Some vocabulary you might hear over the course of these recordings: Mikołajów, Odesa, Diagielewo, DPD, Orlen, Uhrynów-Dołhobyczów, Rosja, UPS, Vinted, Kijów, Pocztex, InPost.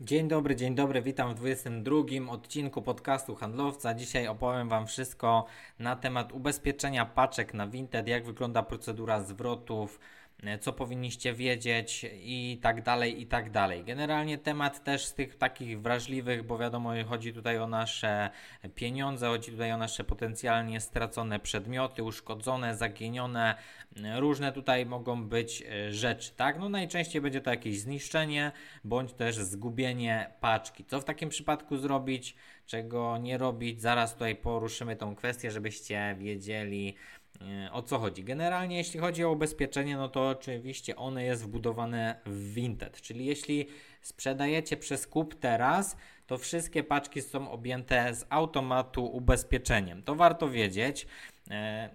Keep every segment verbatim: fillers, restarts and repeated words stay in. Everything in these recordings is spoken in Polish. Dzień dobry, dzień dobry, witam w dwudziestym drugim odcinku podcastu Handlowca. Dzisiaj opowiem Wam wszystko na temat ubezpieczenia paczek na Vinted, jak wygląda procedura zwrotów, co powinniście wiedzieć i tak dalej, i tak dalej. Generalnie temat też z tych takich wrażliwych, bo wiadomo, chodzi tutaj o nasze pieniądze, chodzi tutaj o nasze potencjalnie stracone przedmioty, uszkodzone, zaginione, różne tutaj mogą być rzeczy, tak? No najczęściej będzie to jakieś zniszczenie, bądź też zgubienie paczki. Co w takim przypadku zrobić, czego nie robić? Zaraz tutaj poruszymy tą kwestię, żebyście wiedzieli, o co chodzi. Generalnie jeśli chodzi o ubezpieczenie, no to oczywiście one jest wbudowane w Vinted, czyli jeśli sprzedajecie przez kup teraz, to wszystkie paczki są objęte z automatu ubezpieczeniem. To warto wiedzieć,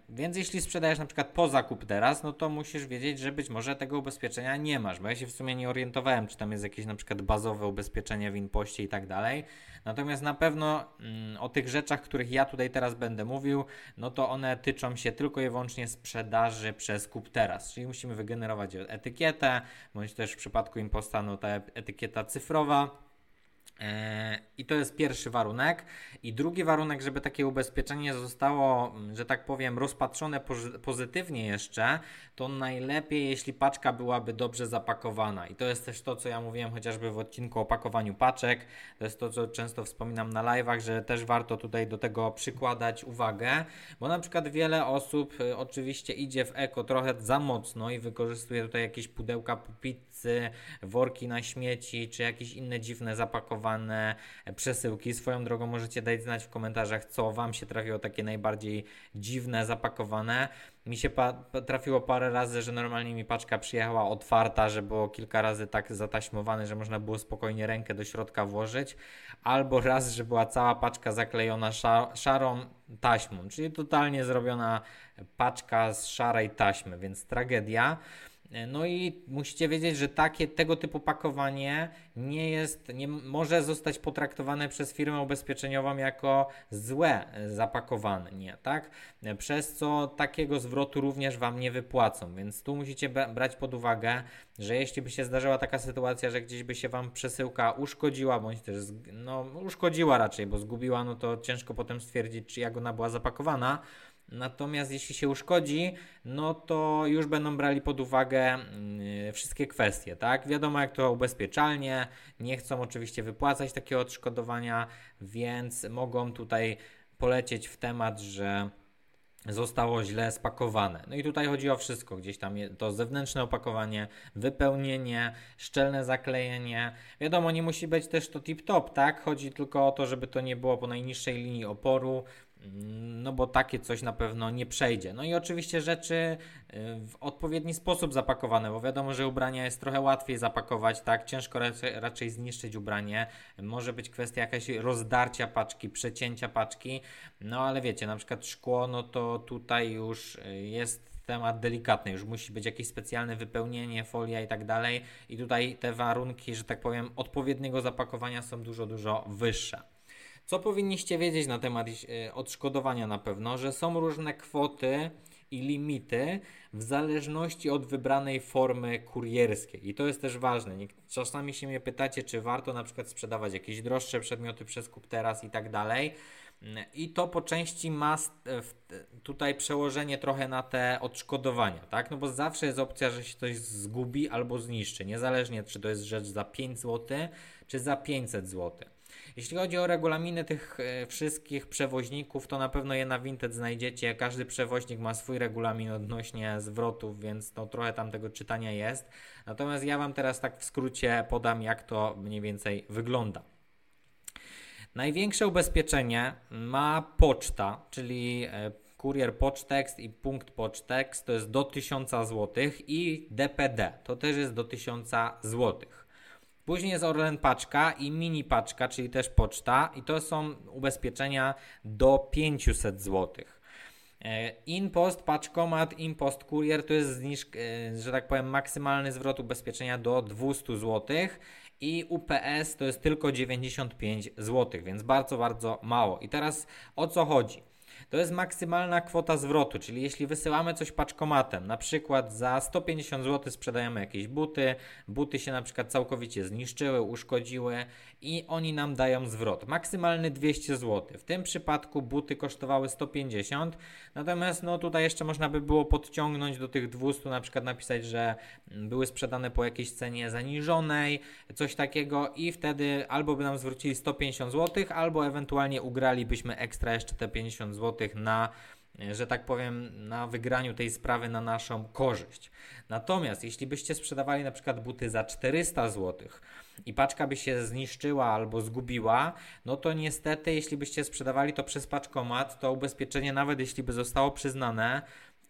więc jeśli sprzedajesz na przykład po zakup teraz, no to musisz wiedzieć, że być może tego ubezpieczenia nie masz, bo ja się w sumie nie orientowałem, czy tam jest jakieś na przykład bazowe ubezpieczenie w InPoście i tak dalej. Natomiast na pewno mm, o tych rzeczach, których ja tutaj teraz będę mówił, no to one tyczą się tylko i wyłącznie sprzedaży przez kup teraz, czyli musimy wygenerować etykietę, bądź też w przypadku InPosta no ta etykieta cyfrowa. I to jest pierwszy warunek. I drugi warunek, żeby takie ubezpieczenie zostało, że tak powiem, rozpatrzone pozytywnie jeszcze, to najlepiej, jeśli paczka byłaby dobrze zapakowana. I to jest też to, co ja mówiłem chociażby w odcinku o pakowaniu paczek. To jest to, co często wspominam na live'ach, że też warto tutaj do tego przykładać uwagę, bo na przykład wiele osób oczywiście idzie w eko trochę za mocno i wykorzystuje tutaj jakieś pudełka po pizzy, worki na śmieci, czy jakieś inne dziwne zapakowania przesyłki. Swoją drogą możecie dać znać w komentarzach, co Wam się trafiło takie najbardziej dziwne, zapakowane. Mi się pa- trafiło parę razy, że normalnie mi paczka przyjechała otwarta, że było kilka razy tak zataśmowane, że można było spokojnie rękę do środka włożyć, albo raz, że była cała paczka zaklejona szar- szarą taśmą, czyli totalnie zrobiona paczka z szarej taśmy, więc tragedia. No i musicie wiedzieć, że takie, tego typu pakowanie nie jest, nie może zostać potraktowane przez firmę ubezpieczeniową jako złe zapakowanie, tak? Przez co takiego zwrotu również Wam nie wypłacą, więc tu musicie brać pod uwagę, że jeśli by się zdarzyła taka sytuacja, że gdzieś by się Wam przesyłka uszkodziła, bądź też, no uszkodziła raczej, bo zgubiła, no to ciężko potem stwierdzić, jak ona była zapakowana. Natomiast jeśli się uszkodzi, no to już będą brali pod uwagę yy, wszystkie kwestie, tak? Wiadomo, jak to ubezpieczalnie, nie chcą oczywiście wypłacać takiego odszkodowania, więc mogą tutaj polecieć w temat, że zostało źle spakowane. No i tutaj chodzi o wszystko, gdzieś tam to zewnętrzne opakowanie, wypełnienie, szczelne zaklejenie. Wiadomo, nie musi być też to tip-top, tak? Chodzi tylko o to, żeby to nie było po najniższej linii oporu, no bo takie coś na pewno nie przejdzie. No i oczywiście rzeczy w odpowiedni sposób zapakowane, bo wiadomo, że ubrania jest trochę łatwiej zapakować, tak? Ciężko raczej, raczej zniszczyć ubranie. Może być kwestia jakaś rozdarcia paczki, przecięcia paczki, no ale wiecie, na przykład szkło, no to tutaj już jest temat delikatny, już musi być jakieś specjalne wypełnienie, folia i tak dalej i tutaj te warunki, że tak powiem, odpowiedniego zapakowania są dużo, dużo wyższe. Co powinniście wiedzieć na temat odszkodowania na pewno, że są różne kwoty i limity w zależności od wybranej formy kurierskiej. I to jest też ważne. Czasami się mnie pytacie, czy warto na przykład sprzedawać jakieś droższe przedmioty przez kup teraz i tak dalej. I to po części ma tutaj przełożenie trochę na te odszkodowania, tak? No bo zawsze jest opcja, że się coś zgubi albo zniszczy, niezależnie czy to jest rzecz za pięć złotych czy za pięćset złotych. Jeśli chodzi o regulaminy tych wszystkich przewoźników, to na pewno je na Vinted znajdziecie. Każdy przewoźnik ma swój regulamin odnośnie zwrotów, więc to trochę tam tego czytania jest. Natomiast ja Wam teraz tak w skrócie podam, jak to mniej więcej wygląda. Największe ubezpieczenie ma poczta, czyli kurier Pocztex i punkt Pocztex, to jest do tysiąca złotych i D P D, to też jest do tysiąca złotych. Później jest Orlen paczka i mini paczka, czyli też poczta i to są ubezpieczenia do pięćset złotych. InPost, paczkomat, InPost, kurier to jest zniżka, że tak powiem, maksymalny zwrot ubezpieczenia do dwieście złotych i U P S to jest tylko dziewięćdziesiąt pięć złotych, więc bardzo, bardzo mało. I teraz o co chodzi? To jest maksymalna kwota zwrotu, czyli jeśli wysyłamy coś paczkomatem, na przykład za sto pięćdziesiąt złotych sprzedajemy jakieś buty, buty się na przykład całkowicie zniszczyły, uszkodziły i oni nam dają zwrot. Maksymalny dwieście złotych. W tym przypadku buty kosztowały sto pięćdziesiąt, natomiast no tutaj jeszcze można by było podciągnąć do tych dwieście, na przykład napisać, że były sprzedane po jakiejś cenie zaniżonej, coś takiego i wtedy albo by nam zwrócili sto pięćdziesiąt złotych, albo ewentualnie ugralibyśmy ekstra jeszcze te pięćdziesiąt złotych na, że tak powiem, na wygraniu tej sprawy na naszą korzyść. Natomiast jeśli byście sprzedawali na przykład buty za czterysta złotych i paczka by się zniszczyła albo zgubiła, no to niestety jeśli byście sprzedawali to przez paczkomat, to ubezpieczenie nawet jeśli by zostało przyznane,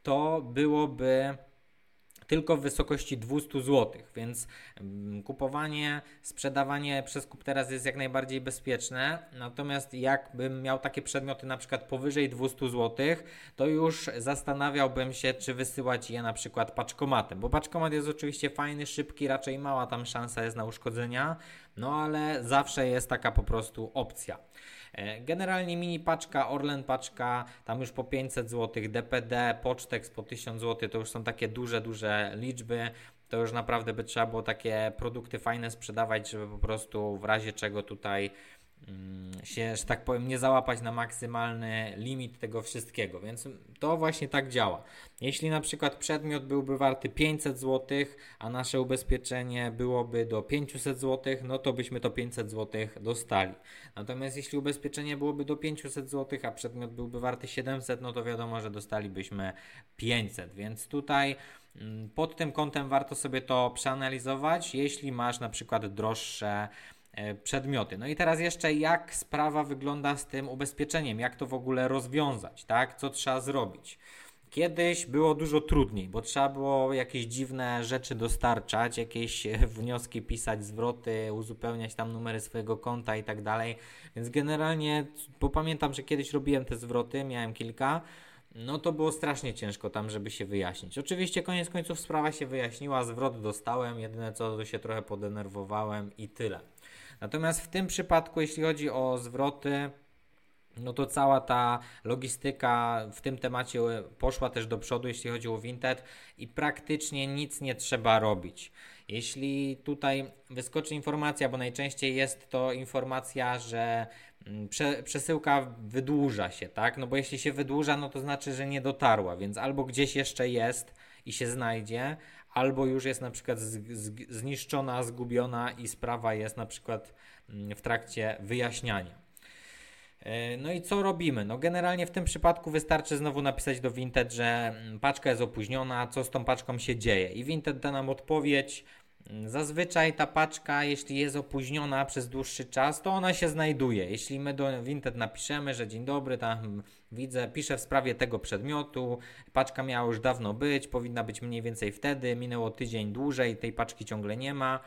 to byłoby tylko w wysokości dwieście złotych, więc kupowanie, sprzedawanie przez kup teraz jest jak najbardziej bezpieczne, natomiast jakbym miał takie przedmioty na przykład powyżej dwieście złotych, to już zastanawiałbym się, czy wysyłać je na przykład paczkomatem, bo paczkomat jest oczywiście fajny, szybki, raczej mała tam szansa jest na uszkodzenia, no ale zawsze jest taka po prostu opcja. Generalnie mini paczka, Orlen paczka, tam już po pięćset złotych, D P D, Pocztex po tysiąc złotych, to już są takie duże, duże liczby, to już naprawdę by trzeba było takie produkty fajne sprzedawać, żeby po prostu w razie czego tutaj się, że tak powiem, nie załapać na maksymalny limit tego wszystkiego, więc to właśnie tak działa. Jeśli na przykład przedmiot byłby warty pięćset złotych, a nasze ubezpieczenie byłoby do pięćset złotych, no to byśmy to pięćset złotych dostali. Natomiast jeśli ubezpieczenie byłoby do pięćset złotych, a przedmiot byłby warty siedemset, no to wiadomo, że dostalibyśmy pięćset, więc tutaj pod tym kątem warto sobie to przeanalizować, jeśli masz na przykład droższe przedmioty. No i teraz jeszcze jak sprawa wygląda z tym ubezpieczeniem, jak to w ogóle rozwiązać, tak? Co trzeba zrobić? Kiedyś było dużo trudniej, bo trzeba było jakieś dziwne rzeczy dostarczać, jakieś wnioski pisać, zwroty, uzupełniać tam numery swojego konta i tak dalej, więc generalnie, bo pamiętam, że kiedyś robiłem te zwroty, miałem kilka, no to było strasznie ciężko tam, żeby się wyjaśnić. Oczywiście koniec końców sprawa się wyjaśniła, zwrot dostałem, jedyne co, to się trochę podenerwowałem i tyle. Natomiast w tym przypadku, jeśli chodzi o zwroty, no to cała ta logistyka w tym temacie poszła też do przodu, jeśli chodzi o Vinted i praktycznie nic nie trzeba robić. Jeśli tutaj wyskoczy informacja, bo najczęściej jest to informacja, że prze, przesyłka wydłuża się, tak? No bo jeśli się wydłuża, no to znaczy, że nie dotarła, więc albo gdzieś jeszcze jest i się znajdzie, albo już jest na przykład zniszczona, zgubiona i sprawa jest na przykład w trakcie wyjaśniania. No i co robimy? No generalnie w tym przypadku wystarczy znowu napisać do Vinted, że paczka jest opóźniona, co z tą paczką się dzieje i Vinted da nam odpowiedź. Zazwyczaj ta paczka, jeśli jest opóźniona przez dłuższy czas, to ona się znajduje. Jeśli my do Vinted napiszemy, że dzień dobry, tam widzę, piszę w sprawie tego przedmiotu, paczka miała już dawno być, powinna być mniej więcej wtedy, minęło tydzień dłużej, tej paczki ciągle nie ma.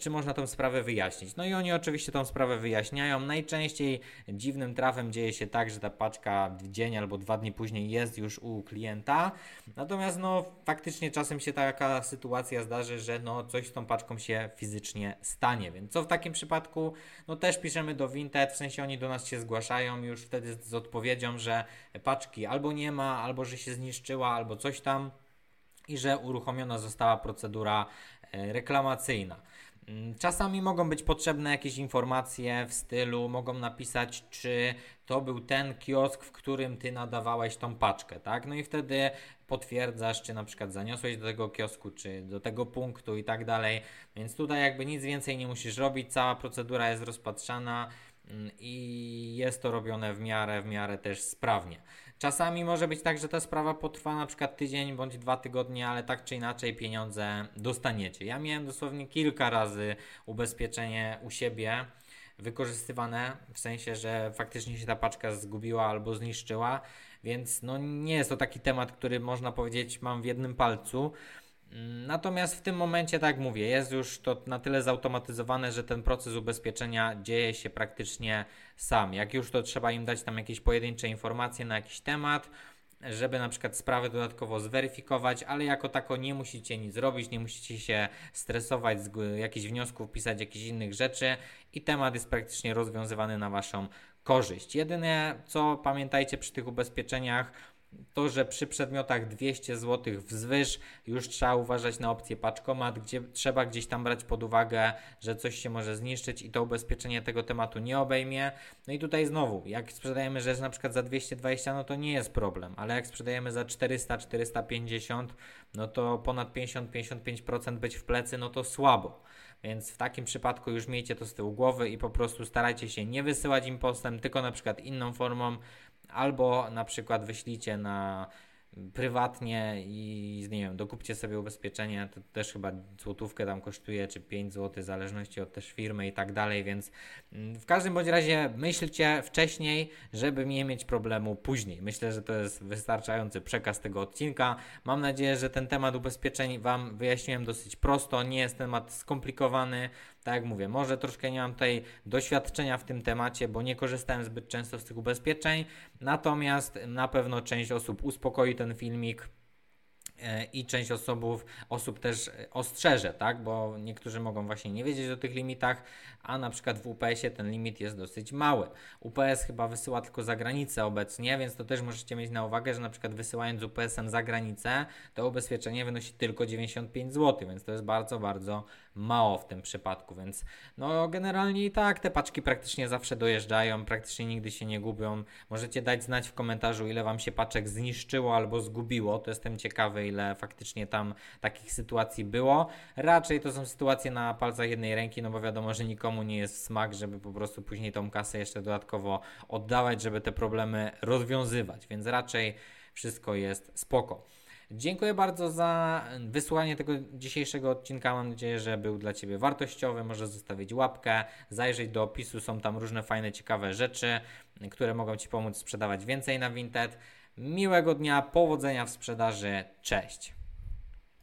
Czy można tą sprawę wyjaśnić? No i oni oczywiście tą sprawę wyjaśniają. Najczęściej dziwnym trafem dzieje się tak, że ta paczka dzień albo dwa dni później jest już u klienta. Natomiast no faktycznie czasem się taka sytuacja zdarzy, że no coś z tą paczką się fizycznie stanie. Więc co w takim przypadku? No też piszemy do Vinted, w sensie oni do nas się zgłaszają już wtedy z odpowiedzią, że paczki albo nie ma, albo że się zniszczyła, albo coś tam i że uruchomiona została procedura reklamacyjna. Czasami mogą być potrzebne jakieś informacje w stylu, mogą napisać, czy to był ten kiosk, w którym ty nadawałeś tą paczkę, tak? No i wtedy potwierdzasz, czy na przykład zaniosłeś do tego kiosku, czy do tego punktu i tak dalej. Więc tutaj jakby nic więcej nie musisz robić, cała procedura jest rozpatrzana i jest to robione w miarę, w miarę też sprawnie. Czasami może być tak, że ta sprawa potrwa na przykład tydzień bądź dwa tygodnie, ale tak czy inaczej pieniądze dostaniecie. Ja miałem dosłownie kilka razy ubezpieczenie u siebie wykorzystywane, w sensie, że faktycznie się ta paczka zgubiła albo zniszczyła, więc no nie jest to taki temat, który można powiedzieć mam w jednym palcu. Natomiast w tym momencie, tak mówię, jest już to na tyle zautomatyzowane, że ten proces ubezpieczenia dzieje się praktycznie sam. Jak już to trzeba im dać tam jakieś pojedyncze informacje na jakiś temat żeby na przykład sprawę dodatkowo zweryfikować, ale jako tako nie musicie nic robić, nie musicie się stresować, z jakichś wniosków pisać, jakichś innych rzeczy i temat jest praktycznie rozwiązywany na Waszą korzyść. Jedyne co pamiętajcie przy tych ubezpieczeniach, to, że przy przedmiotach dwieście złotych wzwyż już trzeba uważać na opcję paczkomat, gdzie trzeba gdzieś tam brać pod uwagę, że coś się może zniszczyć i to ubezpieczenie tego tematu nie obejmie. No i tutaj znowu, jak sprzedajemy rzecz na przykład za dwieście dwadzieścia, no to nie jest problem, ale jak sprzedajemy za czterysta, czterysta pięćdziesiąt, no to ponad pięćdziesiąt do pięćdziesięciu pięciu procent być w plecy, no to słabo. Więc w takim przypadku już miejcie to z tyłu głowy i po prostu starajcie się nie wysyłać impostem, tylko na przykład inną formą, albo na przykład wyślijcie na prywatnie i nie wiem, dokupcie sobie ubezpieczenie, to też chyba złotówkę tam kosztuje, czy pięć złotych, w zależności od też firmy i tak dalej, więc w każdym bądź razie myślcie wcześniej, żeby nie mieć problemu później. Myślę, że to jest wystarczający przekaz tego odcinka. Mam nadzieję, że ten temat ubezpieczeń Wam wyjaśniłem dosyć prosto, nie jest temat skomplikowany. Tak jak mówię, może troszkę nie mam tutaj doświadczenia w tym temacie, bo nie korzystałem zbyt często z tych ubezpieczeń, natomiast na pewno część osób uspokoi ten filmik i część osobów, osób też ostrzeże, tak? Bo niektórzy mogą właśnie nie wiedzieć o tych limitach, a na przykład w U P S-ie ten limit jest dosyć mały. U P S chyba wysyła tylko za granicę obecnie, więc to też możecie mieć na uwadze, że na przykład wysyłając U P S-em za granicę, to ubezpieczenie wynosi tylko dziewięćdziesiąt pięć złotych, więc to jest bardzo, bardzo mało w tym przypadku, więc no generalnie i tak te paczki praktycznie zawsze dojeżdżają, praktycznie nigdy się nie gubią. Możecie dać znać w komentarzu, ile Wam się paczek zniszczyło albo zgubiło, to jestem ciekawy, ile faktycznie tam takich sytuacji było. Raczej to są sytuacje na palcach jednej ręki, no bo wiadomo, że nikomu nie jest smak, żeby po prostu później tą kasę jeszcze dodatkowo oddawać, żeby te problemy rozwiązywać, więc raczej wszystko jest spoko. Dziękuję bardzo za wysłanie tego dzisiejszego odcinka. Mam nadzieję, że był dla Ciebie wartościowy. Możesz zostawić łapkę, zajrzeć do opisu, są tam różne fajne, ciekawe rzeczy, które mogą Ci pomóc sprzedawać więcej na Vinted. Miłego dnia, powodzenia w sprzedaży, cześć!